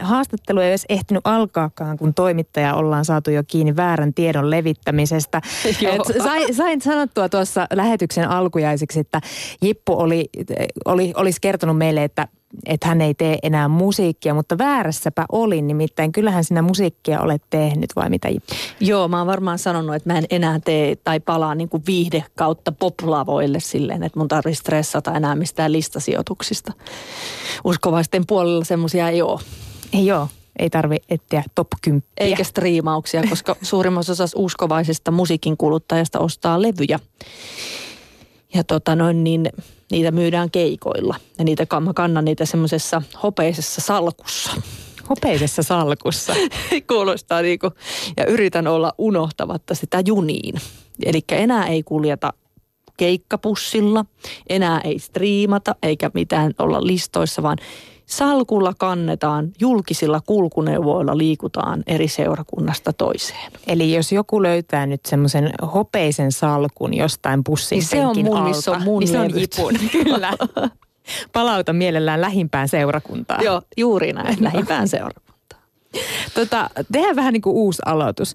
Haastattelu ei edes ehtinyt alkaakaan, kun toimittaja ollaan saatu jo kiinni väärän tiedon levittämisestä. Sain sanottua tuossa lähetyksen alkujaisiksi, että Jippu olisi kertonut meille, että hän ei tee enää musiikkia, mutta väärässäpä olin, nimittäin kyllähän sinä musiikkia olet tehnyt, vai mitä Jippu? Joo, mä oon varmaan sanonut, että mä en enää tee tai palaa niin kuin viihde kautta poplavoille silleen, että mun tarvitsee stressata enää mistään listasijoituksista. Uskovaisten puolella semmoisia ei ole. Joo, ei tarvi etsiä top 10. Eikä striimauksia, koska suurimmassa osassa uskovaisista musiikin kuluttajista ostaa levyjä. Ja niitä myydään keikoilla. Ja mä kannan niitä semmoisessa hopeisessa salkussa. Hopeisessa salkussa? Kuulostaa niin kuin, ja yritän olla unohtamatta sitä juniin. Elikkä enää ei kuljeta keikkapussilla, enää ei striimata eikä mitään olla listoissa, vaan salkulla kannetaan, julkisilla kulkuneuvoilla liikutaan eri seurakunnasta toiseen. Eli jos joku löytää nyt semmoisen hopeisen salkun jostain pussin niin penkin alta, niin se on mun, missä on mun levyt. Kyllä. Palauta mielellään lähimpään seurakuntaan. Joo, juuri näin, lähimpään seurakuntaan. Tehdään vähän niin kuin uusi aloitus.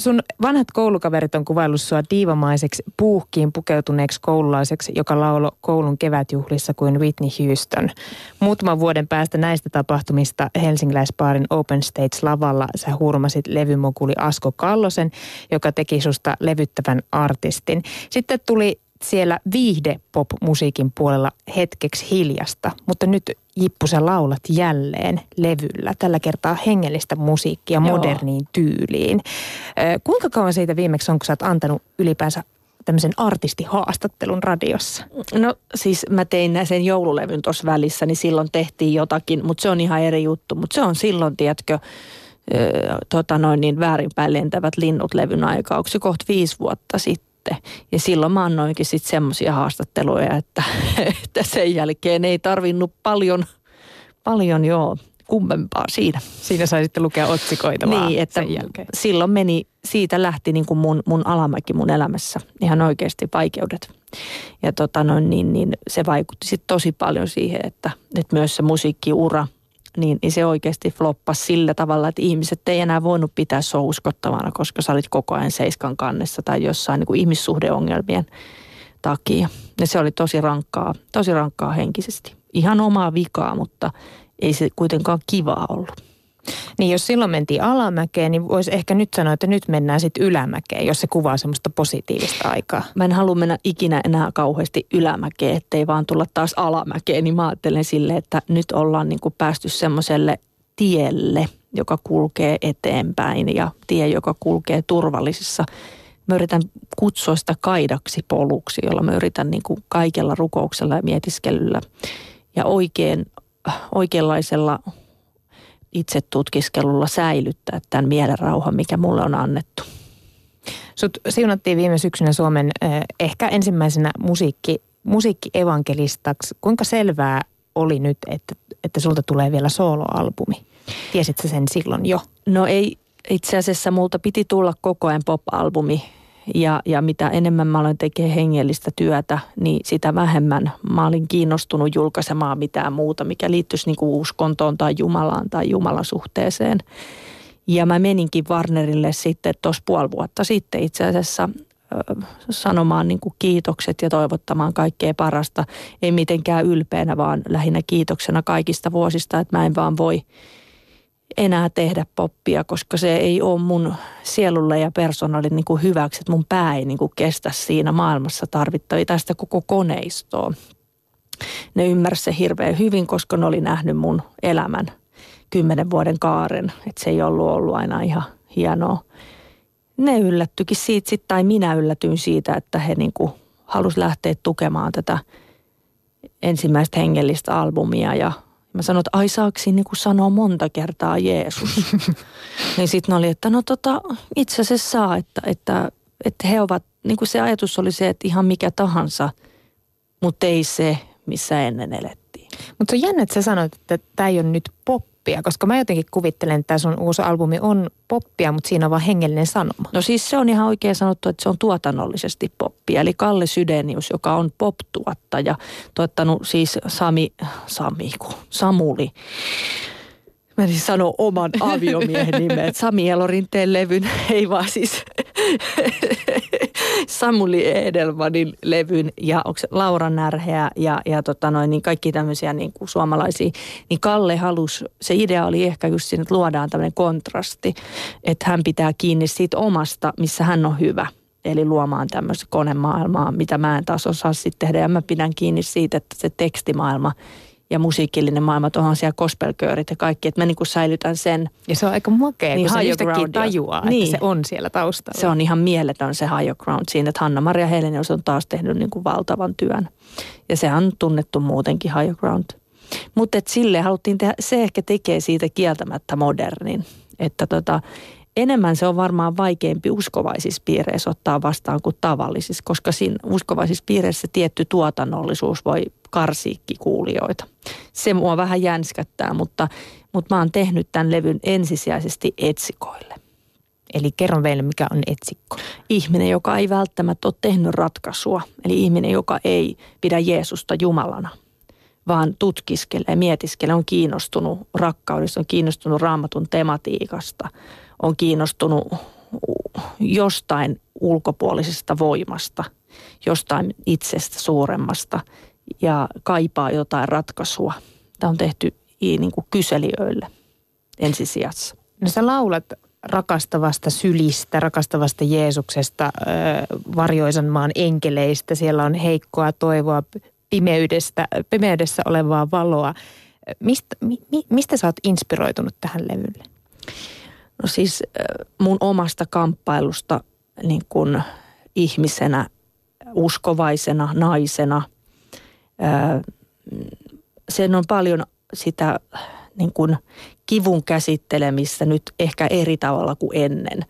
Sun vanhat koulukaverit on kuvaillut sua diivamaiseksi puuhkiin pukeutuneeksi koululaiseksi, joka lauloi koulun kevätjuhlissa kuin Whitney Houston. Muutaman vuoden päästä näistä tapahtumista helsinkiläispaarin Open Stage-lavalla sä hurmasit levymokuli Asko Kallosen, joka teki susta levyttävän artistin. Sitten tuli siellä viihde-pop-musiikin puolella hetkeksi hiljasta, mutta nyt Jippu, sä laulat jälleen levyllä, tällä kertaa hengellistä musiikkia moderniin tyyliin. Kuinka kauan siitä viimeksi on, kun sä oot antanut ylipäänsä tämmöisen artistihaastattelun radiossa? No siis mä tein sen joululevyn tuossa välissä, niin silloin tehtiin jotakin, mutta se on ihan eri juttu. Mutta se on silloin, tiedätkö, väärinpäin lentävät linnut levyn aikaa, onko se kohta 5 vuotta sitten? Ja silloin mä annoinkin sitten semmoisia haastatteluja, että sen jälkeen ei tarvinnut paljon kummempaa siinä. Siinä sai sitten lukea otsikoita niin, vaan että sen jälkeen. Silloin siitä lähti niin kuin mun alamäki mun elämässä ihan oikeasti vaikeudet. Ja se vaikutti sitten tosi paljon siihen, että myös se musiikkiura, niin se oikeasti floppasi sillä tavalla, että ihmiset ei enää voinut pitää sua uskottavana, koska sä olit koko ajan seiskan kannessa tai jossain niin kuin ihmissuhdeongelmien takia. Ja se oli tosi rankkaa henkisesti. Ihan omaa vikaa, mutta ei se kuitenkaan kivaa ollut. Niin jos silloin mentiin alamäkeen, niin voisi ehkä nyt sanoa, että nyt mennään sitten ylämäkeen, jos se kuvaa semmoista positiivista aikaa. Mä en halua mennä ikinä enää kauheasti ylämäkeen, ettei vaan tulla taas alamäkeen. Niin mä ajattelen silleen, että nyt ollaan niin kuin päästy semmoiselle tielle, joka kulkee eteenpäin ja tie, joka kulkee turvallisissa. Mä yritän kutsua sitä kaidaksi poluksi, jolla mä yritän niin kuin kaikella rukouksella ja mietiskelyllä ja oikeanlaisella itse tutkiskelulla säilyttää tämän mielenrauhan, mikä mulle on annettu. Sut siunattiin viime syksynä Suomen ehkä ensimmäisenä musiikkievankelistaksi. Kuinka selvää oli nyt, että sulta tulee vielä soloalbumi? Tiesitkö sen silloin jo? No ei, itse asiassa multa piti tulla koko ajan pop-albumi. Ja mitä enemmän mä aloin tekemään hengellistä työtä, niin sitä vähemmän mä olin kiinnostunut julkaisemaan mitään muuta, mikä liittyisi niinku uskontoon tai Jumalaan tai Jumalan suhteeseen. Ja mä meninkin Varnerille sitten tuossa 5,5 vuotta sitten itse asiassa sanomaan niinku kiitokset ja toivottamaan kaikkea parasta. Ei mitenkään ylpeänä, vaan lähinnä kiitoksena kaikista vuosista, että mä en vaan voi enää tehdä poppia, koska se ei ole mun sielulle ja persoonalle niin kuin hyväksi, että mun pää ei niin kuin kestä siinä maailmassa tarvittavia tästä koko koneistoa. Ne ymmärsi se hirveän hyvin, koska ne oli nähnyt mun elämän 10 vuoden kaaren, että se ei ollut aina ihan hienoa. Ne yllättyikin siitä sitten, tai minä yllätyin siitä, että he niin kuin halusi lähteä tukemaan tätä ensimmäistä hengellistä albumia ja mä sanoin, että ai saaksi niin kuin sanoa monta kertaa Jeesus. Niin sitten oli, että itse asiassa saa, että he ovat, niin kuin se ajatus oli se, että ihan mikä tahansa, mutta ei se, missä ennen elettiin. Mutta se on jännä, että sä sanoit, että tämä ei ole nyt pop. poppia? Koska mä jotenkin kuvittelen, että sun uusi albumi on poppia, mutta siinä on vaan hengellinen sanoma. No siis se on ihan oikein sanottu, että se on tuotannollisesti poppia. Eli Kalle Sydenius, joka on pop-tuottaja, tuottanut siis Samuli. Mä en siis sano oman aviomiehen nimen. Sami Elorinteen levyn, ei vaan siis Samuli Edelmannin levyn ja Laura Närheä ja kaikki tämmöisiä niin kuin suomalaisia. Niin Kalle halusi, se idea oli ehkä just siinä, että luodaan tämmöinen kontrasti, että hän pitää kiinni siitä omasta, missä hän on hyvä. Eli luomaan tämmöistä konemaailmaa, mitä mä en taas osaa sitten tehdä. Ja mä pidän kiinni siitä, että se tekstimaailma ja musiikillinen maailma, onhan siellä gospelköörit ja kaikki, että mä niin kuin säilytän sen. Ja se on aika makea, niin kun se yhtäkkiä tajuaa, niin, että se on siellä taustalla. Se on ihan mieletön se Higher Ground siinä, että Hanna-Maria Helen on taas tehnyt niin kuin valtavan työn. Ja sehän on tunnettu muutenkin Higher Ground. Mutta sille haluttiin tehdä, se ehkä tekee siitä kieltämättä modernin. Että enemmän se on varmaan vaikeampi uskovaisissa piireissä ottaa vastaan kuin tavallisissa, koska siinä uskovaisissa piireissä tietty tuotannollisuus voi karsiikki kuulijoita. Se mua vähän jänskättää, mutta mä oon tehnyt tämän levyn ensisijaisesti etsikoille. Eli kerron meille, mikä on etsikko. Ihminen, joka ei välttämättä ole tehnyt ratkaisua. Eli ihminen, joka ei pidä Jeesusta Jumalana, vaan tutkiskelee, mietiskelee, on kiinnostunut rakkaudesta, on kiinnostunut Raamatun tematiikasta, on kiinnostunut jostain ulkopuolisesta voimasta, jostain itsestä suuremmasta ja kaipaa jotain ratkaisua. Tämä on tehty niin kuin kyselijöille ensisijassa. No sä laulat rakastavasta sylistä, rakastavasta Jeesuksesta, varjoisan maan enkeleistä. Siellä on heikkoa toivoa, pimeydessä olevaa valoa. Mistä sä oot inspiroitunut tähän levylle? No siis mun omasta kamppailusta niin kuin ihmisenä, uskovaisena, naisena. Sen on paljon sitä niin kuin kivun käsittelemistä nyt ehkä eri tavalla kuin ennen.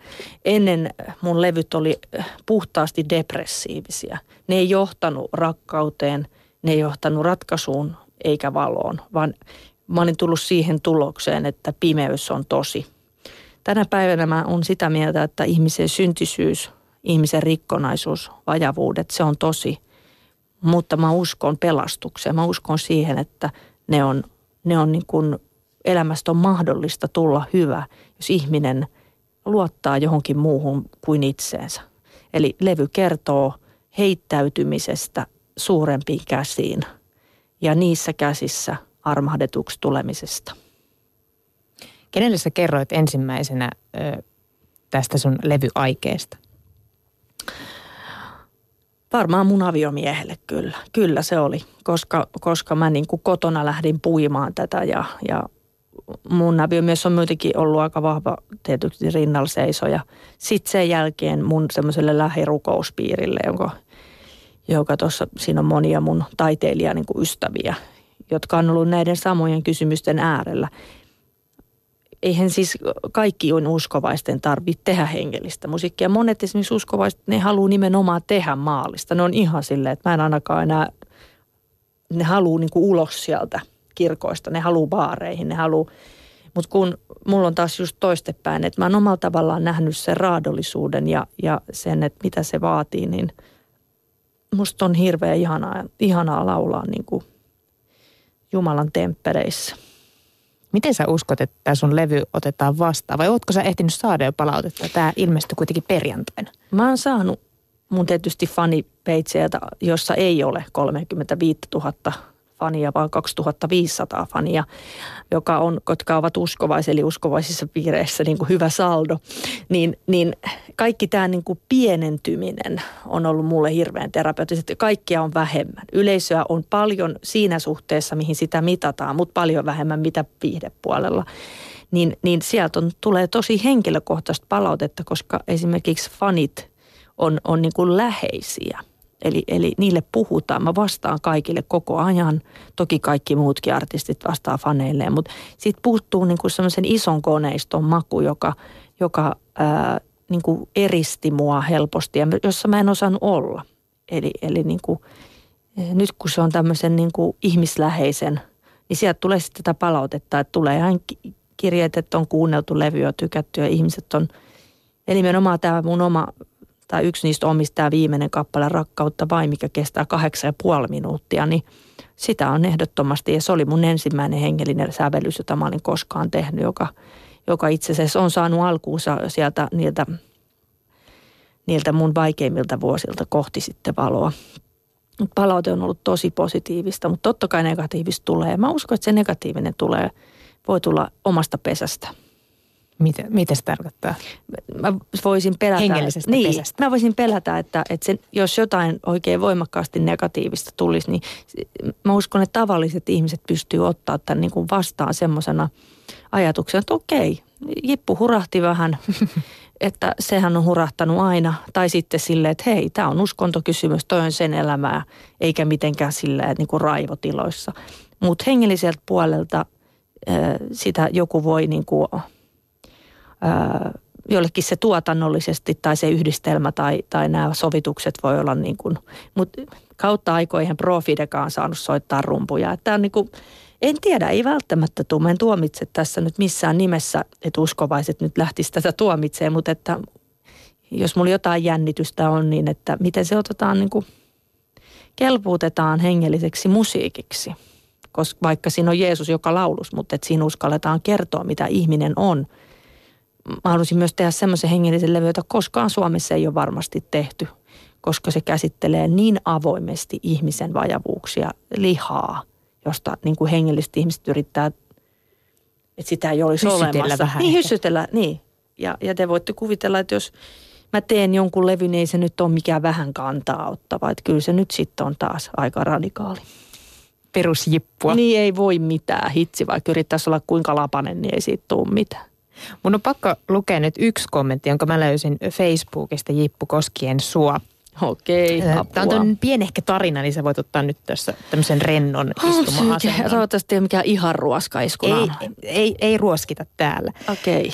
Ennen mun levyt oli puhtaasti depressiivisiä. Ne ei johtanut rakkauteen, ne ei johtanut ratkaisuun eikä valoon, vaan mä olin tullut siihen tulokseen, että pimeys on tosi. Tänä päivänä mä oon sitä mieltä, että ihmisen syntisyys, ihmisen rikkonaisuus, vajavuudet, se on tosi. Mutta mä uskon pelastukseen. Mä uskon siihen, että ne on niin kuin, elämästä on mahdollista tulla hyvä, jos ihminen luottaa johonkin muuhun kuin itseensä. Eli levy kertoo heittäytymisestä suurempiin käsiin ja niissä käsissä armahdetuksi tulemisesta. Kenelle sä kerroit ensimmäisenä tästä sun levyaikeesta? Varmaan mun aviomiehelle kyllä. Kyllä se oli, koska mä niin kuin kotona lähdin puimaan tätä ja mun aviomies on myötenkin ollut aika vahva tietysti rinnalseisoja. Sitten sen jälkeen mun semmoiselle lähirukouspiirille, joka tuossa, siinä on monia mun taiteilija niin kuin ystäviä, jotka on ollut näiden samojen kysymysten äärellä. Eihän siis kaikki on uskovaisten tarvitse tehdä hengellistä musiikkia. Monet esimerkiksi uskovaiset, ne haluaa nimenomaan tehdä maallista. Ne on ihan silleen, että mä en ainakaan enää, ne haluaa niin kuin ulos sieltä kirkoista, ne haluaa baareihin, ne haluaa. Mutta kun mulla on taas just toistepäin, että mä oon omalla tavallaan nähnyt sen raadollisuuden ja sen, että mitä se vaatii, niin musta on hirveän ihanaa laulaa niin kuin Jumalan temppeleissä. Miten sä uskot, että tämä sun levy otetaan vastaan? Vai ootko sä ehtinyt saada jo palautetta? Tämä ilmestyi kuitenkin perjantaina. Mä oon saanut mun tietysti fanipeitseiltä, jossa ei ole 35 000 fania, vaan 2500 fania, jotka ovat uskovaisia, eli uskovaisissa piireissä niin kuin hyvä saldo. Niin kaikki tämä niin kuin pienentyminen on ollut mulle hirveän terapeuttisesti. Kaikkia on vähemmän. Yleisöä on paljon siinä suhteessa, mihin sitä mitataan, mutta paljon vähemmän mitä viihdepuolella. Niin sieltä tulee tosi henkilökohtaista palautetta, koska esimerkiksi fanit on niin kuin läheisiä. Eli niille puhutaan. Mä vastaan kaikille koko ajan. Toki kaikki muutkin artistit vastaa faneilleen, mutta siitä puuttuu niinku semmoisen ison koneiston maku, joka niinku eristi mua helposti, ja jossa mä en osannut olla. Eli niinku, nyt kun se on tämmöisen niinku ihmisläheisen niin sieltä tulee sitten tätä palautetta, että tulee ihan kirjeet, että on kuunneltu levyä, tykätty ja ihmiset on, eli nimenomaan tämä mun oma, tai yksi niistä omista, tämä viimeinen kappale Rakkautta vai, mikä kestää 8,5 minuuttia, niin sitä on ehdottomasti, ja se oli mun ensimmäinen hengellinen sävellys, jota mä olin koskaan tehnyt, joka itse asiassa on saanut alkuunsa sieltä niiltä mun vaikeimmilta vuosilta kohti sitten valoa. Palaute on ollut tosi positiivista, mutta totta kai negatiivista tulee. Mä uskon, että se negatiivinen tulee, voi tulla omasta pesästä. Mitä se tarkoittaa? Mä voisin pelätä. Hengellisestä pesästä. Mä voisin pelätä, että sen, jos jotain oikein voimakkaasti negatiivista tulisi, niin mä uskon, että tavalliset ihmiset pystyy ottaa tämän niin kuin vastaan semmoisena ajatuksena, että okei, Jippu hurahti vähän, että sehän on hurahtanut aina. Tai sitten silleen, että hei, tämä on uskontokysymys, toi on sen elämää, eikä mitenkään silleen niin kuin raivotiloissa. Mutta hengelliseltä puolelta sitä joku voi niin kuin jollekin se tuotannollisesti tai se yhdistelmä tai nämä sovitukset voi olla niin kuin, mutta kautta aikoihin Pro Fidekaan saanut soittaa rumpuja. Että on niin kuin, en tiedä, ei välttämättä tule. Mä en tuomitse tässä nyt missään nimessä, että uskovaiset nyt lähtisivät tätä tuomitsemaan, mutta että jos mulla jotain jännitystä on, niin että miten se otetaan niin kuin, kelpuutetaan hengelliseksi musiikiksi. Koska vaikka siinä on Jeesus joka laulus, mutta että siinä uskalletaan kertoa, mitä ihminen on. Mä halusin myös tehdä semmoisen hengellisen levyn, jota koskaan Suomessa ei ole varmasti tehty, koska se käsittelee niin avoimesti ihmisen vajavuuksia, lihaa, josta niin kuin hengelliset ihmiset yrittää, että sitä ei olisi olemassa. Vähän. Niin, hyssytellä, niin. Ja te voitte kuvitella, että jos mä teen jonkun levyn, niin ei se nyt ole mikään vähän kantaa ottava. Että kyllä se nyt sitten on taas aika radikaali. Perusjippua. Niin ei voi mitään, hitsi, vaikka yrittäisi olla kuinka lapanen, niin ei siitä tule mitään. Mun on pakko lukea nyt yksi kommentti, jonka mä löysin Facebookista Jippu koskien sua. Okei, apua. Tämä on tuon pienehkä tarina, niin sä voit ottaa nyt tässä tämmöisen rennon istuma-asennon. Toivottavasti ei ole mikään ihan ruoskaiskuna. Ei ruoskita täällä. Okei.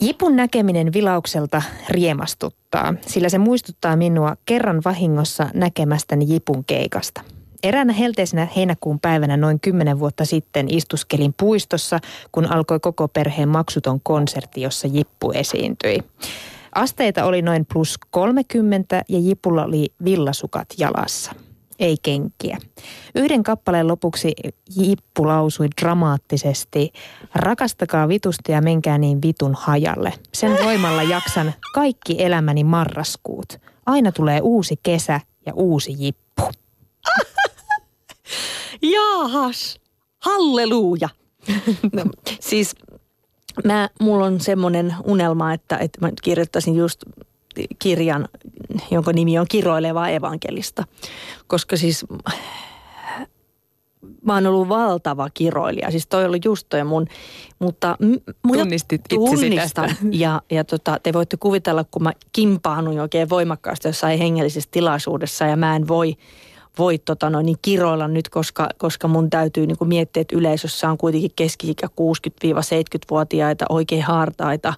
Jipun näkeminen vilaukselta riemastuttaa, sillä se muistuttaa minua kerran vahingossa näkemästäni Jipun keikasta. Eräänä helteisenä heinäkuun päivänä noin 10 vuotta sitten istuskelin puistossa, kun alkoi koko perheen maksuton konsertti, jossa Jippu esiintyi. Asteita oli noin +30 ja Jipulla oli villasukat jalassa. Ei kenkiä. Yhden kappaleen lopuksi Jippu lausui dramaattisesti, rakastakaa vitusta ja menkää niin vitun hajalle. Sen voimalla jaksan kaikki elämäni marraskuut. Aina tulee uusi kesä ja uusi Jippu. Jaahas, halleluja. No, siis mulla on semmoinen unelma, että mä kirjoittaisin just kirjan, jonka nimi on Kiroilevaa evankelista. Koska siis mä oon ollut valtava kiroilija. Siis toi oli just toi mun, mutta tunnistit itsesi tästä. Ja te voitte kuvitella, kun mä kimpaanun oikein voimakkaasti jossain hengellisessä tilaisuudessa ja mä en voi kiroilla nyt, koska mun täytyy niin kuin miettiä, että yleisössä on kuitenkin keski-ikä 60-70-vuotiaita, oikein haartaita,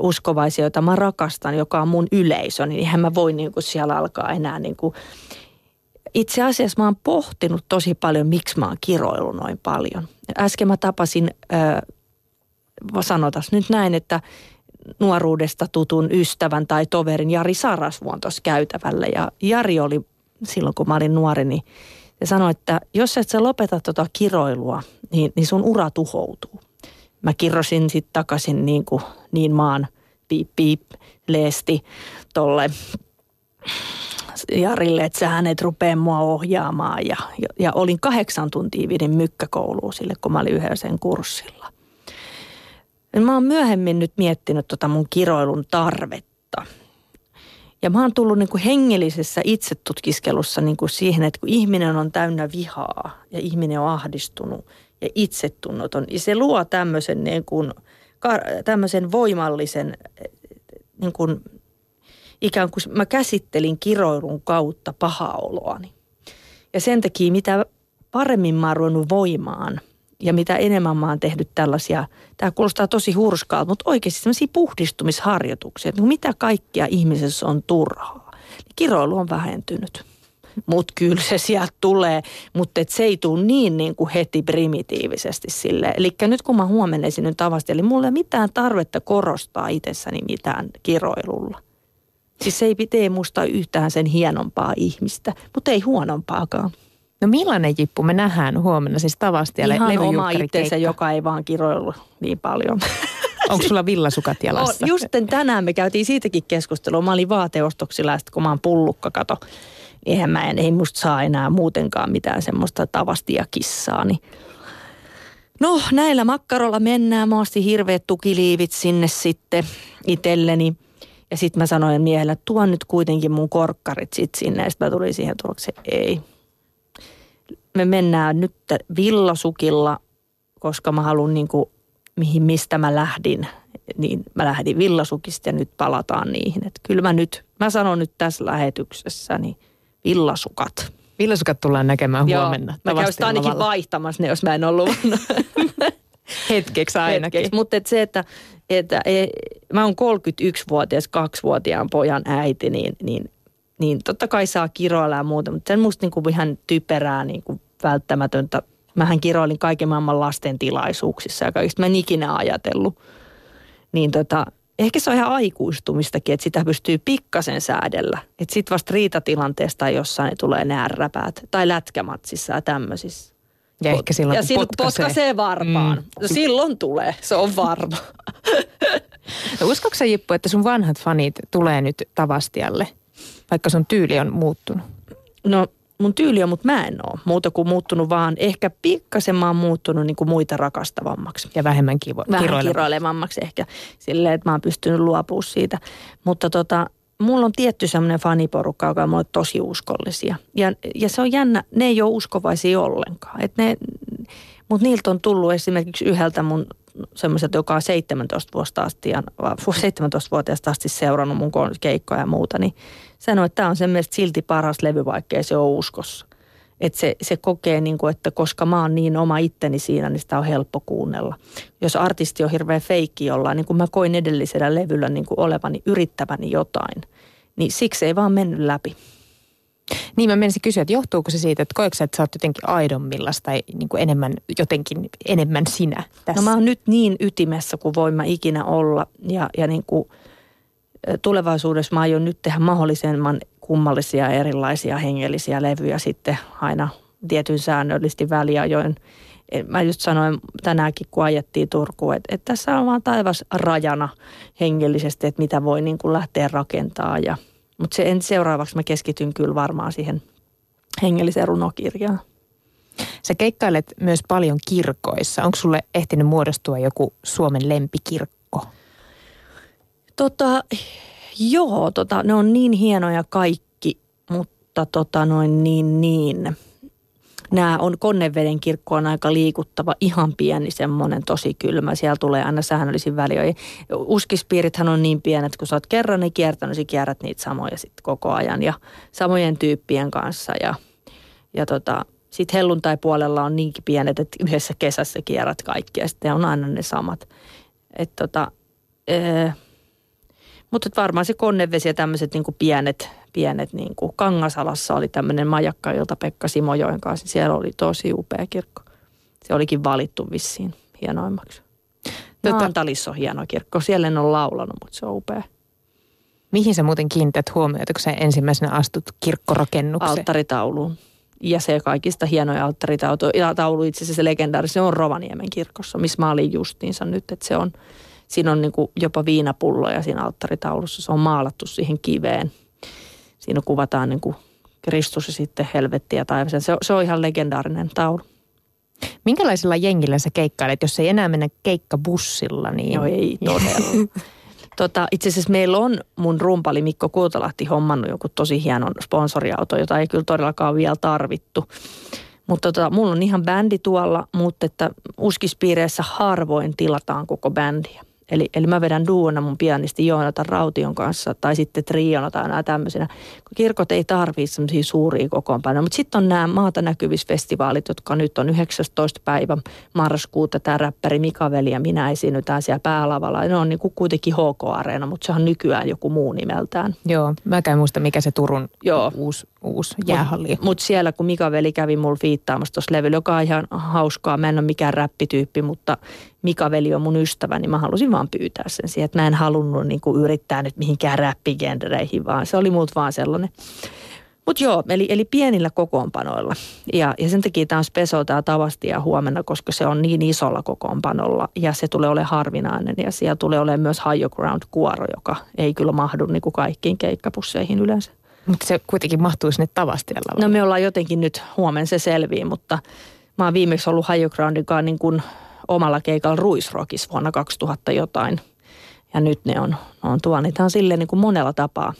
uskovaisia, joita mä rakastan, joka on mun yleisö, niin eihän mä voi niin kuin siellä alkaa enää. Niin kuin. Itse asiassa mä oon pohtinut tosi paljon, miksi mä oon kiroillut noin paljon. Äsken mä tapasin, sanotaan nyt näin, että nuoruudesta tutun ystävän tai toverin Jari Sarasvuon tuossa käytävällä, ja Jari oli silloin kun mä olin nuori, niin se sanoi, että jos et sä lopeta tota kiroilua, niin sun ura tuhoutuu. Mä kirrosin sitten takaisin niin maan piip piip leesti tolle Jarille, että sähän et rupea mua ohjaamaan. Ja olin 8 tuntia viiden mykkäkouluun sille, kun mä olin yhden sen kurssilla. Mä oon myöhemmin nyt miettinyt tota mun kiroilun tarvetta. Ja mä oon tullut niin kuin hengellisessä itsetutkiskelussa niin kuin siihen, että kun ihminen on täynnä vihaa ja ihminen on ahdistunut ja itsetunnoton, niin se luo tämmöisen, niin kuin, tämmöisen voimallisen, niin kuin, ikään kuin mä käsittelin kiroilun kautta pahaa oloani. Ja sen takia mitä paremmin mä oon ruvennut voimaan ja mitä enemmän mä oon tehnyt tällaisia, tämä kuulostaa tosi hurskaalta, mutta oikeasti sellaisia puhdistumisharjoituksia, että mitä kaikkia ihmisessä on turhaa. Kiroilu on vähentynyt. mutta kyllä se sieltä tulee, mutta se ei tule niin kuin heti primitiivisesti silleen. Eli nyt kun mä huomenna esinyn tavasti, eli mulla ei mitään tarvetta korostaa itsessäni mitään kiroilulla. Siis se ei pitää musta yhtään sen hienompaa ihmistä, mutta ei huonompaakaan. No millainen Jippu me nähdään huomenna siis Tavastialle levyjulkkarikeikka? Ihan oma itsensä, joka ei vaan kiroillut niin paljon. Onko sulla villasukat jalassa? No, just tänään me käytiin siitäkin keskustelua. Mä olin vaateostoksilla ja sitten kun mä oon pullukkakato, niin ei musta saa enää muutenkaan mitään semmoista Tavastia-kissaa. Niin. No näillä makkarolla mennään. Mä ostin hirveät tukiliivit sinne sitten itselleni. Ja sitten mä sanoin miehelle, että tuon nyt kuitenkin mun korkkarit sitten sinne. Ja sitten mä tulin siihen tulokseen, ei. Me mennään nyt villasukilla, koska mä haluan niinku, mistä mä lähdin. Niin mä lähdin villasukista ja nyt palataan niihin. Et kyllä mä sanon nyt tässä lähetyksessä, niin villasukat. Villasukat tullaan näkemään huomenna. Joo, mä käyn ainakin vaihtamassa ne, jos mä en ollut. Hetkeksi ainakin. Mutta et se, että mä oon 31-vuotias, 2-vuotiaan pojan äiti, niin totta kai saa kiroilla ja muuta, mutta se on musta niinku ihan typerää, niinku välttämätöntä. Mähän kiroilin kaiken maailman lasten tilaisuuksissa ja kaikista mä en ikinä ajatellut. Niin ehkä se on ihan aikuistumistakin, että sitä pystyy pikkasen säädellä. Että sit vasta riitatilanteesta jossain tulee ne ärräpäät tai lätkämatsissa ja tämmöisissä. Ja ehkä silloin, kun potkaisee varmaan. No silloin tulee, se on varma. No uskoiko sä, Jippu, että sun vanhat fanit tulee nyt Tavastialle? Vaikka sun tyyli on muuttunut. No mun tyyli on, mutta mä en oo. Muuta kuin muuttunut, vaan ehkä pikkasen mä oon muuttunut niin kuin muita rakastavammaksi. Ja vähemmän kiroilevammaksi ehkä. Silleen, että mä oon pystynyt luopumaan siitä. Mutta mulla on tietty semmoinen faniporukka, joka on mulle tosi uskollisia. Ja se on jännä, ne ei ole uskovaisia ollenkaan. Mutta niiltä on tullut esimerkiksi yhdeltä mun semmoiset, joka on 17-vuotiaasta asti seurannut mun keikkoja ja muuta, niin sanoi, että tämä on sen mielestä silti paras levy, vaikkei se ole uskossa. Että se kokee, niin kuin, että koska mä oon niin oma itteni siinä, niin sitä on helppo kuunnella. Jos artisti on hirveä feikki jollain, niin kuin mä koin edellisellä levyllä niin kuin olevani yrittäväni jotain, niin siksi ei vaan mennyt läpi. Niin, mä menisin kysyä, että johtuuko se siitä, että koetko että sä oot jotenkin aidommillas tai niin kuin jotenkin enemmän sinä tässä? No mä oon nyt niin ytimessä kuin voin mä ikinä olla ja niin kuin tulevaisuudessa mä aion nyt tehdä mahdollisimman kummallisia erilaisia hengellisiä levyjä sitten aina tietyn säännöllisesti väliajoin. Mä just sanoin tänäänkin, kun ajettiin Turkuun, että tässä on vaan taivas rajana hengellisesti, että mitä voi niin kuin lähteä rakentamaan ja mutta seuraavaksi mä keskityn kyllä varmaan siihen hengelliseen runokirjaan. Sä keikkailet myös paljon kirkoissa. Onko sulle ehtinyt muodostua joku Suomen lempikirkko? Ne on niin hienoja kaikki, mutta Nämä on Konneveden kirkko on aika liikuttava, ihan pieni semmoinen, tosi kylmä. Siellä tulee aina säännöllisin väliöin. Uskispiirithän on niin pienet, kun sä oot kerran ne kiertänyt, sä kierrät niitä samoja sitten koko ajan ja samojen tyyppien kanssa. Sitten helluntai-puolella on niinkin pienet, että yhdessä kesässä kierrät kaikki ja sitten on aina ne samat. Mutta varmaan se Konnevesi ja tämmöiset niinku pienet niinku Kangasalassa oli tämmöinen majakkailta Pekka Simojoen kanssa. Siellä oli tosi upea kirkko. Se olikin valittu vissiin hienoimmaksi. Naantalissa on hieno kirkko. Siellä en ole laulanut, mutta se on upea. Mihin sä muuten kiinnität huomiota, kun sä ensimmäisenä astut kirkkorakennukseen? Alttaritauluun. Ja se kaikista hienoja alttaritaulu itse asiassa legendaari, se on Rovaniemen kirkossa, missä mä olin justiinsa nyt, että se on... Siinä on niin kuin jopa viinapulloja siinä alttaritaulussa. Se on maalattu siihen kiveen. Siinä kuvataan niin kuin Kristus ja sitten helvetti ja taivaan. Se on ihan legendaarinen taulu. Minkälaisella jengillä sä keikkailet, jos ei enää mennä keikkabussilla? Niin... No ei todella. Itse asiassa meillä on mun rumpali Mikko Kultalahti hommannut joku tosi hienon sponsoriauto, jota ei kyllä todellakaan vielä tarvittu. Mutta mulla on ihan bändi tuolla, mutta että uskispiireissä harvoin tilataan koko bändiä. Eli mä vedän duona mun pianisti Joonatan Raution kanssa tai sitten triona tai nää tämmöisenä. Kirkot ei tarvii semmoisia suuria kokoonpanoja. Mutta sitten on nämä maata näkyvissä festivaalit, jotka nyt on 19. päivä marraskuuta. Tämä räppäri Mikaveli ja minä esiinnytään siellä päälavalla. Ne on niinku kuitenkin HK-areena, mutta se on nykyään joku muu nimeltään. Joo, mä en muista mikä se Turun uusi uusi jäähalli. Mutta siellä, kun Mikaveli kävi mulla viittaamassa tuossa levyllä, joka on ihan hauskaa, mä en ole mikään räppityyppi, mutta Mikaveli on mun ystävä, niin mä halusin vaan pyytää sen siihen, että mä en halunnut niinku yrittää nyt mihinkään räppigendereihin, vaan se oli multa vaan sellainen. Mutta joo, eli pienillä kokoonpanoilla. Ja sen takia tämä on spesoo tämä Tavastia huomenna, koska se on niin isolla kokoonpanolla ja se tulee olemaan harvinainen. Ja siellä tulee olemaan myös Higher Ground-kuoro, joka ei kyllä mahdu niin kuin kaikkiin keikkapusseihin yleensä. Mutta se kuitenkin mahtuu sinne Tavastialla. No me ollaan jotenkin nyt huomenna se selvii, mutta mä oon viimeksi ollut Higher Groundinkaan niin kuin omalla keikalla Ruisrockissa vuonna 2000 jotain. Ja nyt ne on tuolla. Niitä on silleen niin kuin monella tapaa.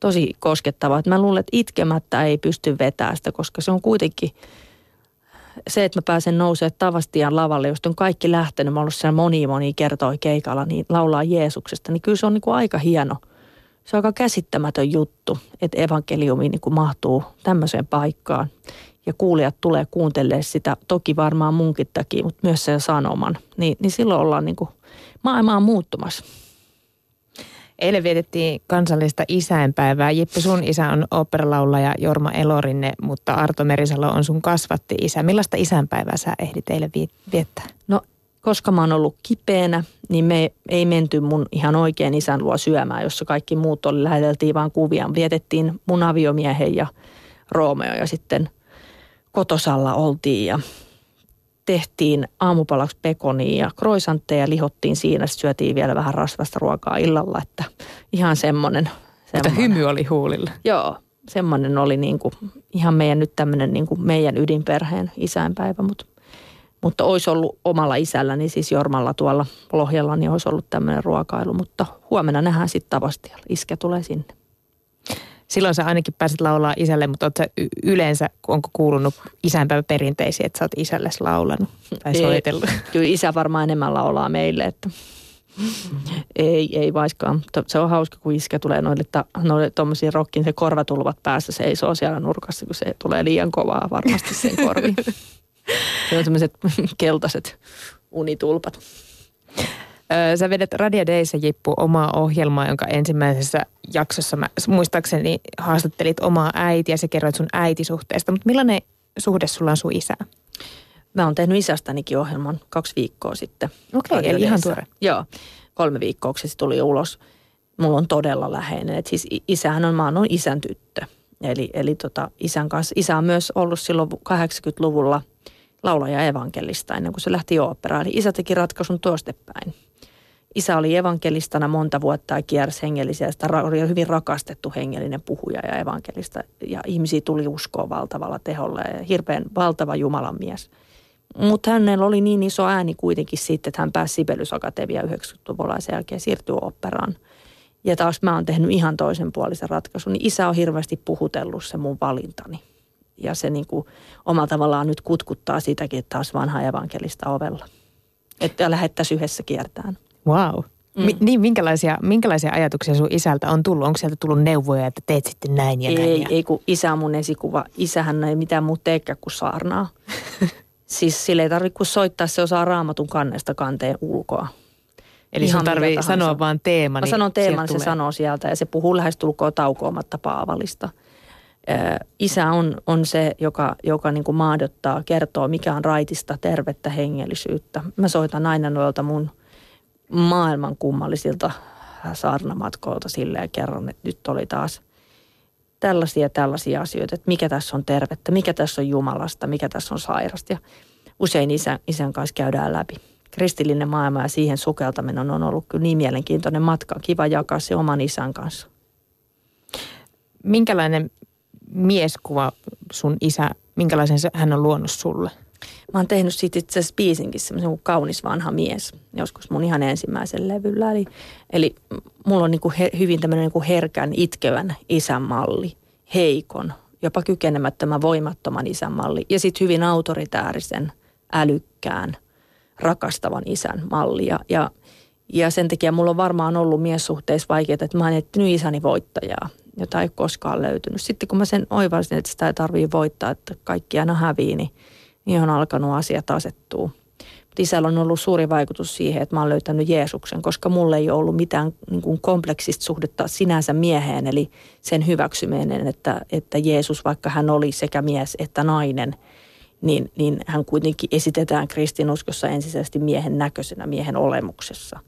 Tosi koskettavaa, että mä luulen, että itkemättä ei pysty vetämään sitä, koska se on kuitenkin se, että mä pääsen nousemaan Tavastian lavalle, josta on kaikki lähtenyt. Mä oon ollut siellä moni kertoi keikalla, niin laulaa Jeesuksesta, niin kyllä se on niin kuin aika hieno. Se on aika käsittämätön juttu, että evankeliumi niin kuin mahtuu tämmöiseen paikkaan ja kuulijat tulee kuuntelemaan sitä, toki varmaan munkin takia, mutta myös sen sanoman. Niin silloin ollaan niin kuin maailmaa muuttumassa. Eilen vietettiin kansallista isäinpäivää. Jippu, sun isä on oopperalaulaja Jorma Elorinne, mutta Arto Merisalo on sun kasvatti-isä. Millaista isäinpäivää sä ehdit eilen viettää? No, koska mä oon ollut kipeänä, niin me ei menty mun ihan oikein isän luo syömään, jossa kaikki muut oli. Läheteltiin vaan kuvia. Vietettiin mun aviomiehen ja Roomeo ja sitten kotosalla oltiin ja tehtiin aamupalaksi pekonia ja kroisantteja, lihottiin siinä, sitten syötiin vielä vähän rasvasta ruokaa illalla, että ihan semmoinen. Mutta hymy oli huulilla. Joo, semmoinen oli niinku, ihan meidän nyt tämmöinen niinku meidän ydinperheen isäinpäivä, mutta olisi ollut omalla isälläni, siis Jormalla tuolla Lohjalla, niin olisi ollut tämmöinen ruokailu, mutta huomenna nähdään sitten Tavastialla. Iskä tulee sinne. Silloin sä ainakin pääset laulaa isälle, mutta oot sä yleensä, onko kuulunut isänpäiväperinteisiin, että sä oot isällesi laulanut tai soitellut? Kyllä isä varmaan enemmän laulaa meille, että ei vaiskaan. Se on hauska, kun iskä tulee noille tuommoisia rockin, se korvatulvat päässä seisoo siellä nurkassa, kun se tulee liian kovaa varmasti sen korviin. Se on tämmöiset keltaiset unitulpat. Sä vedet Radio Dayssä, Jippu, omaa ohjelmaa, jonka ensimmäisessä jaksossa mä muistaakseni haastattelit omaa äitiä, sä kerroit sun äitisuhteesta, mutta millainen suhde sulla on sun isää? Mä oon tehnyt isästänikin ohjelman 2 viikkoa sitten. Okei, eli ihan tuore. Joo, 3 viikkoa se tuli ulos. Mulla on todella läheinen, että siis isähän on, mä oon isän tyttö. Eli isän kanssa, isä on myös ollut silloin 80-luvulla laulaja evankelista ennen kuin se lähti oopperaan. Eli isä teki ratkaisun toistepäin. Isä oli evankelistana monta vuotta ja kiersi hengellisiä. Sitä oli hyvin rakastettu hengellinen puhuja ja evankelista. Ja ihmisiä tuli uskoon valtavalla teholla ja hirveän valtava Jumalan mies. Mutta hänellä oli niin iso ääni kuitenkin sitten, että hän pääsi Sibelius Akatemia 90-luvulla ja sen jälkeen siirtyi oopperaan. Ja taas mä oon tehnyt ihan toisenpuolisen ratkaisun. Niin isä on hirveästi puhutellut se mun valintani. Ja se niin kuin omalla tavallaan nyt kutkuttaa sitäkin, että taas vanha evankelista ovella. Että lähettäisiin yhdessä kiertään. Vau. Wow. Niin, minkälaisia ajatuksia sun isältä on tullut? Onko sieltä tullut neuvoja, että teet sitten näin ja näin? Ei, kun isä on mun esikuva. Isähän ei mitään muuta teekään kuin saarnaa. Siis sille ei tarvitse kuin soittaa, se osaa Raamatun kannesta kanteen ulkoa. Eli ihan sun tarvii sanoa vaan teema. Mä sanon teeman, se sanoo sieltä ja se puhuu lähestulkoon taukoamatta paavallista. Isä on se, joka niin kuin maadottaa, kertoo mikä on raitista, tervettä, hengellisyyttä. Mä soitan aina noilta mun maailman kummallisilta saarnamatkoilta silleen kerron, että nyt oli taas tällaisia asioita, että mikä tässä on tervettä, mikä tässä on Jumalasta, mikä tässä on sairasta. Ja usein isän kanssa käydään läpi. Kristillinen maailma ja siihen sukeltaminen on ollut kyllä niin mielenkiintoinen matka. Kiva jakaa se oman isän kanssa. Minkälainen mieskuva sun isä, minkälaisen hän on luonut sulle? Mä oon tehnyt siitä itse asiassa biisinkin semmoisen kuin Kaunis vanha mies, joskus mun ihan ensimmäisen levyllä. Eli mulla on niin kuin hyvin tämmöinen niin kuin herkän, itkevän isänmalli, heikon, jopa kykenemättömän, voimattoman isänmalli. Ja sitten hyvin autoritäärisen, älykkään, rakastavan isän malli. Ja sen takia mulla on varmaan ollut miessuhteissa vaikeita, että mä oon etsinyt isäni voittajaa, jota ei koskaan löytynyt. Sitten kun mä sen oivalsin, että sitä ei tarvitse voittaa, että kaikki aina hävii, niin on alkanut asiat asettua. isällä on ollut suuri vaikutus siihen, että mä oon löytänyt Jeesuksen, koska mulle ei ole ollut mitään niin kuin kompleksista suhdetta sinänsä mieheen, eli sen hyväksyminen, että Jeesus, vaikka hän oli sekä mies että nainen, niin hän kuitenkin esitetään kristinuskossa ensisijaisesti miehen näköisenä, miehen olemuksessa.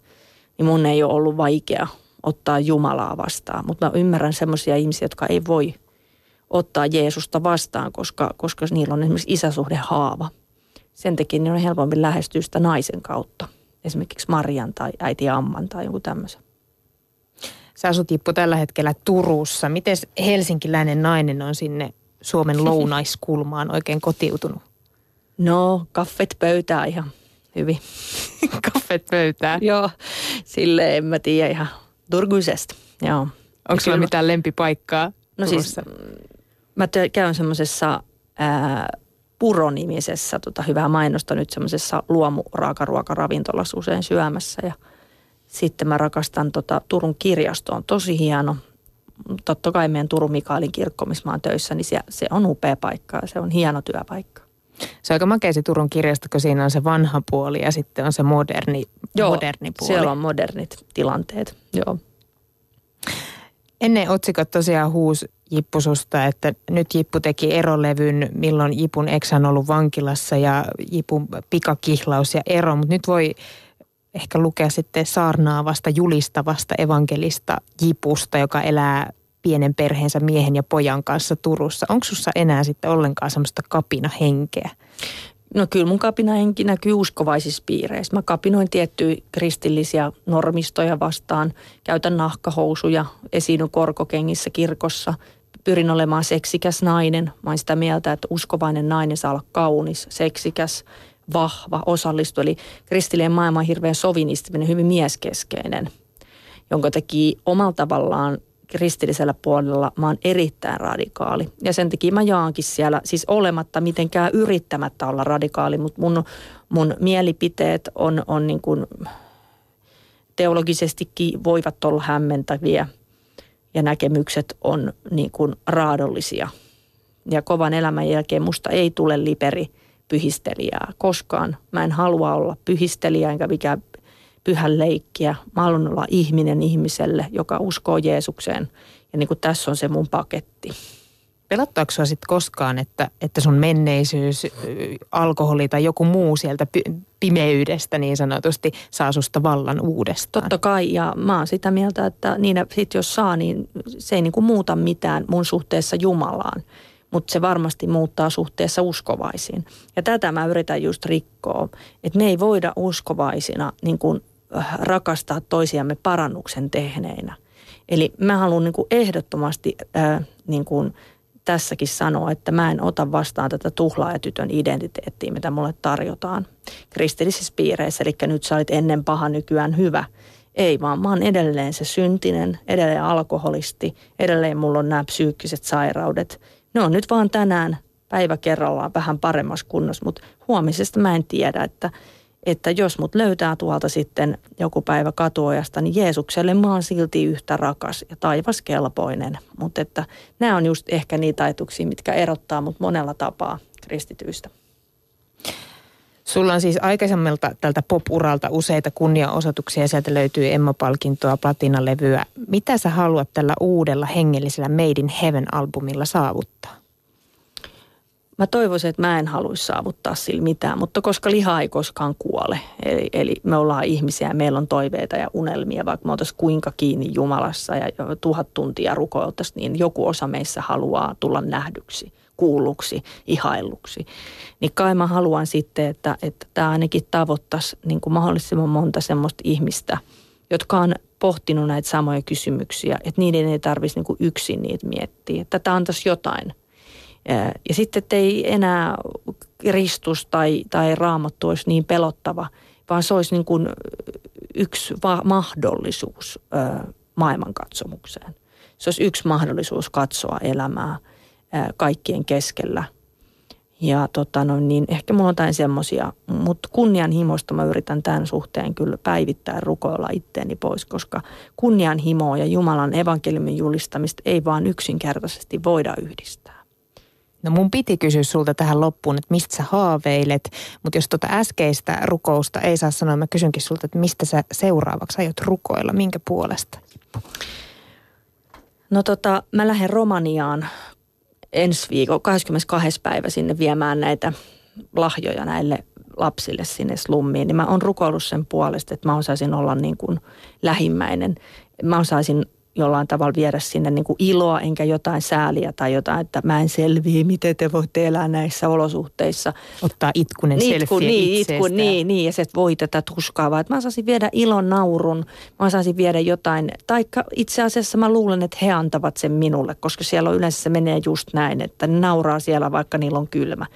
Niin mun ei ole ollut vaikea ottaa Jumalaa vastaan, mutta mä ymmärrän semmoisia ihmisiä, jotka ei voi ottaa Jeesusta vastaan, koska niillä on esimerkiksi isäsuhdehaava. Sen takia niin on helpompi lähestyä sitä naisen kautta, esimerkiksi Marian tai äiti Amman tai joku tämmöisen. Sä asut, Jippu, tällä hetkellä Turussa. Miten helsinkiläinen nainen on sinne Suomen lounaiskulmaan oikein kotiutunut? No, kaffet pöytää ihan hyvin. Kaffet pöytää? Joo, silleen en mä tiedä ihan turkuisesti. Onko sulla mitään lempipaikkaa Turussa? No siis, mä käyn semmoisessa... Puro-nimisessä, hyvää mainosta nyt semmoisessa luomuraakaruokaravintolassa usein syömässä. Ja sitten mä rakastan Turun kirjasto, on tosi hieno. Totta kai meidän Turun Mikaelin kirkko, missä mä oon töissä, niin se on upea paikka ja se on hieno työpaikka. Se on aika makea se Turun kirjasto, kun siinä on se vanha puoli ja sitten on se moderni puoli. Joo, siellä on modernit tilanteet, joo. Ennen otsikot tosiaan huusi Jippu susta, että nyt Jippu teki erolevyn, milloin Jipun eksä on ollut vankilassa ja Jipun pikakihlaus ja ero. Mutta nyt voi ehkä lukea sitten saarnaavasta, julistavasta evankelista Jipusta, joka elää pienen perheensä miehen ja pojan kanssa Turussa. Onko sussa enää sitten ollenkaan semmoista kapinahenkeä? No kyllä mun kapinahenki näkyy uskovaisissa piireissä. Mä kapinoin tiettyjä kristillisiä normistoja vastaan, käytän nahkahousuja, esiinnyn korkokengissä kirkossa, pyrin olemaan seksikäs nainen. Mä oon sitä mieltä, että uskovainen nainen saa olla kaunis, seksikäs, vahva, osallistu. Eli kristillinen maailma on hirveän sovinistinen, hyvin mieskeskeinen, jonka takia omalla tavallaan kristillisellä puolella mä oon erittäin radikaali. Ja sen takia mä jaankin siellä, siis olematta mitenkään yrittämättä olla radikaali, mutta mun mielipiteet on niin kuin teologisestikin voivat olla hämmentäviä ja näkemykset on niin kuin raadollisia. Ja kovan elämän jälkeen musta ei tule liberi pyhistelijää koskaan. Mä en halua olla pyhistelijä enkä mikään pyhän leikkiä. Mä haluan olla ihminen ihmiselle, joka uskoo Jeesukseen. Ja niin kuin tässä on se mun paketti. Pelottaako sua sitten koskaan, että sun menneisyys, alkoholi tai joku muu sieltä pimeydestä niin sanotusti saa susta vallan uudestaan? Totta kai, ja mä oon sitä mieltä, että niinä sit jos saa, niin se ei niin kuin muuta mitään mun suhteessa Jumalaan. Mutta se varmasti muuttaa suhteessa uskovaisiin. Ja tätä mä yritän just rikkoa, että me ei voida uskovaisina niin kuin rakastaa toisiamme parannuksen tehneinä. Eli mä haluan niin kuin ehdottomasti niin kuin tässäkin sanoa, että mä en ota vastaan tätä tuhlaajatytön identiteettiä, mitä mulle tarjotaan kristillisissä piireissä. Eli nyt sä olit ennen paha, nykyään hyvä. Ei vaan, mä oon edelleen se syntinen, edelleen alkoholisti, edelleen mulla on nämä psyykkiset sairaudet. Ne on nyt vaan tänään päivä kerrallaan vähän paremmassa kunnossa, mutta huomisesta mä en tiedä, että jos mut löytää tuolta sitten joku päivä katuojasta, niin Jeesukselle mä oon silti yhtä rakas ja taivaskelpoinen. Mutta että nämä on just ehkä niitä ajatuksia, mitkä erottaa mut monella tapaa kristityistä. Sulla on siis aikaisemmalta tältä pop-uralta useita kunniaosoituksia, sieltä löytyy Emma-palkintoa, platinalevyä. Mitä sä haluat tällä uudella hengellisellä Made in Heaven-albumilla saavuttaa? Mä toivoisin, että mä en haluaisi saavuttaa sillä mitään, mutta koska liha ei koskaan kuole. Eli me ollaan ihmisiä ja meillä on toiveita ja unelmia, vaikka me oltaisiin kuinka kiinni Jumalassa ja 1000 tuntia rukoiltaisiin, niin joku osa meissä haluaa tulla nähdyksi, kuulluksi, ihailluksi. Niin kai mä haluan sitten, että tämä ainakin tavoittaisi niin kuin mahdollisimman monta semmoista ihmistä, jotka on pohtinut näitä samoja kysymyksiä, että niiden ei tarvitsisi niin kuin yksin niitä miettiä, että tämä antaisi jotain. Ja sitten, että ei enää Kristus tai Raamattu olisi niin pelottava, vaan se olisi niin kuin yksi mahdollisuus maailmankatsomukseen. Se olisi yksi mahdollisuus katsoa elämää kaikkien keskellä. Ja niin ehkä mulla on jotain semmoisia, mutta kunnianhimosta mä yritän tämän suhteen kyllä päivittäin rukoilla itteeni pois, koska kunnianhimoa ja Jumalan evankeliumin julistamista ei vaan yksinkertaisesti voida yhdistää. No mun piti kysyä sulta tähän loppuun, että mistä sä haaveilet, mutta jos tuota äskeistä rukousta ei saa sanoa, mä kysynkin sulta, että mistä sä seuraavaksi aiot rukoilla, minkä puolesta? No mä lähden Romaniaan ensi viikon 22. päivä sinne viemään näitä lahjoja näille lapsille sinne slummiin, niin mä oon rukoillut sen puolesta, että mä osaisin olla niin kuin lähimmäinen. Mä osaisin jollain tavalla viedä sinne niin kuin iloa, enkä jotain sääliä tai jotain, että mä en selviä, miten te voitte elää näissä olosuhteissa. Ottaa itkunen selfie itsestä. Niin, ja se voi tätä tuskaa, vaan että mä osaisin viedä ilon, naurun, mä osaisin viedä jotain, taikka itse asiassa mä luulen, että he antavat sen minulle, koska siellä on yleensä se menee just näin, että ne nauraa siellä, vaikka niillä on kylmä.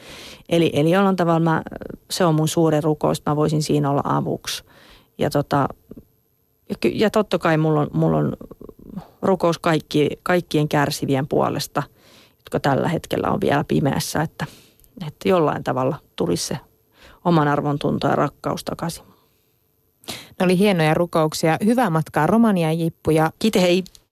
Eli jollain tavalla se on mun suuren rukous, mä voisin siinä olla avuksi. Ja totta kai mulla on rukous kaikkien kärsivien puolesta, jotka tällä hetkellä on vielä pimeässä, että jollain tavalla tulisi se oman arvon tunto ja rakkaus takaisin. Ne oli hienoja rukouksia. Hyvää matkaa Romaniaan, Jippu. Ja kiitos, hei.